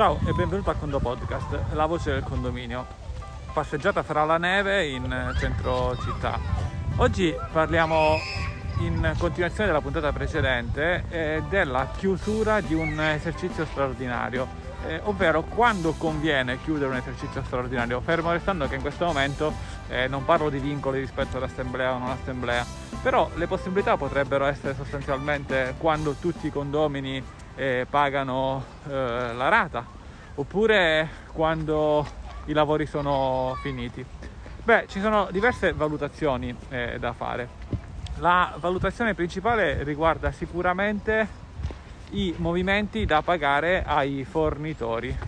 Ciao e benvenuto a Condo Podcast, la voce del condominio. Passeggiata fra la neve in centro città. Oggi parliamo, in continuazione della puntata precedente, della chiusura di un esercizio straordinario, ovvero quando conviene chiudere un esercizio straordinario, fermo restando che in questo momento non parlo di vincoli rispetto all'assemblea o non assemblea, però le possibilità potrebbero essere sostanzialmente quando tutti i condomini pagano la rata, oppure quando i lavori sono finiti. Beh, ci sono diverse valutazioni da fare. La valutazione principale riguarda sicuramente i movimenti da pagare ai fornitori.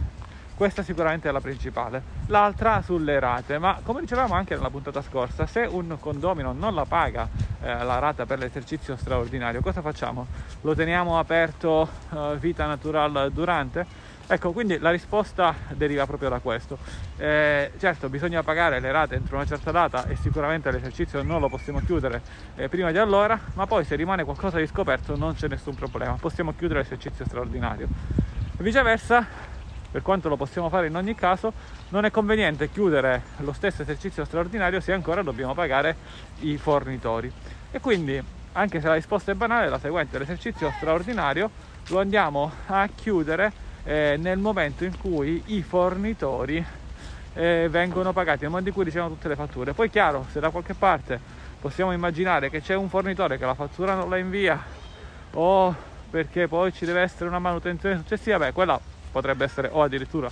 Questa sicuramente è la principale. L'altra sulle rate, ma come dicevamo anche nella puntata scorsa, se un condomino non la paga la rata per l'esercizio straordinario, cosa facciamo? Lo teniamo aperto vita natural durante? Ecco, quindi la risposta deriva proprio da questo. Certo, bisogna pagare le rate entro una certa data e sicuramente l'esercizio non lo possiamo chiudere prima di allora, ma poi se rimane qualcosa di scoperto non c'è nessun problema, possiamo chiudere l'esercizio straordinario. Viceversa, per quanto lo possiamo fare in ogni caso, non è conveniente chiudere lo stesso esercizio straordinario se ancora dobbiamo pagare i fornitori. E quindi, anche se la risposta è banale, la seguente: l'esercizio straordinario lo andiamo a chiudere nel momento in cui i fornitori vengono pagati, nel momento in cui ricevono tutte le fatture. Poi, chiaro, se da qualche parte possiamo immaginare che c'è un fornitore che la fattura non la invia, o perché poi ci deve essere una manutenzione successiva, beh, quella potrebbe essere o addirittura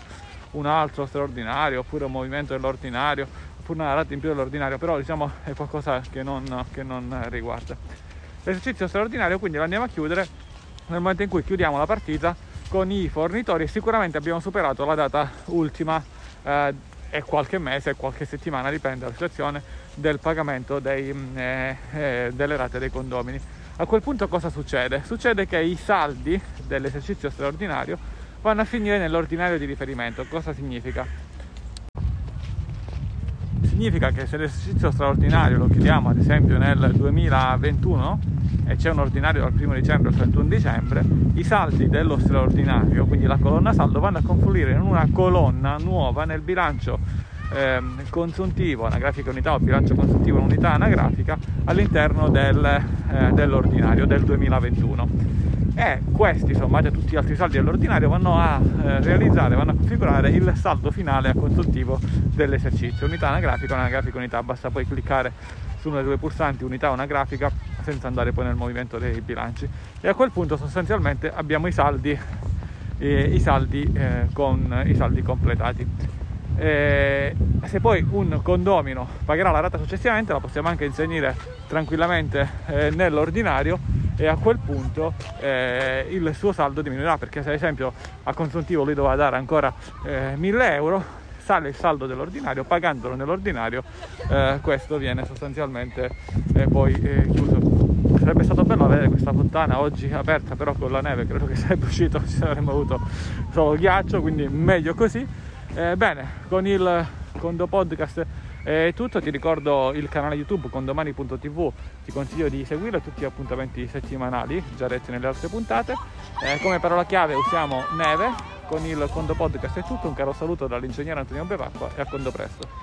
un altro straordinario, oppure un movimento dell'ordinario, oppure una rata in più dell'ordinario, però diciamo è qualcosa che non riguarda l'esercizio straordinario. Quindi lo andiamo a chiudere nel momento in cui chiudiamo la partita con i fornitori. Sicuramente abbiamo superato la data ultima e qualche mese, qualche settimana, dipende dalla situazione, del pagamento delle rate dei condomini. A quel punto cosa succede? Succede che i saldi dell'esercizio straordinario vanno a finire nell'ordinario di riferimento. Cosa significa? Significa che se l'esercizio straordinario lo chiudiamo ad esempio nel 2021 e c'è un ordinario dal 1 dicembre al 31 dicembre, i saldi dello straordinario, quindi la colonna saldo, vanno a confluire in una colonna nuova nel bilancio consuntivo, anagrafica unità o bilancio consuntivo unità anagrafica, all'interno dell'ordinario del 2021. E questi, sommati a tutti gli altri saldi dell'ordinario, vanno a configurare il saldo finale a consuntivo dell'esercizio. Unità anagrafica unità, basta poi cliccare sulle due pulsanti unità o anagrafica senza andare poi nel movimento dei bilanci, e a quel punto sostanzialmente abbiamo i saldi completati. Se poi un condomino pagherà la rata successivamente, la possiamo anche inserire tranquillamente nell'ordinario, e a quel punto il suo saldo diminuirà, perché se ad esempio a consuntivo lui doveva dare ancora 1.000 euro, sale il saldo dell'ordinario, pagandolo nell'ordinario questo viene sostanzialmente poi chiuso. Sarebbe stato bello avere questa fontana oggi aperta, però con la neve credo che sarebbe uscito, ci saremmo avuto solo ghiaccio, quindi meglio così. Bene, con il Condo Podcast è tutto. Ti ricordo il canale YouTube condomani.tv, ti consiglio di seguire tutti gli appuntamenti settimanali già detti nelle altre puntate. Come parola chiave usiamo neve. Con il Condo Podcast è tutto, un caro saluto dall'ingegnere Antonio Bevacqua e a Condo presto.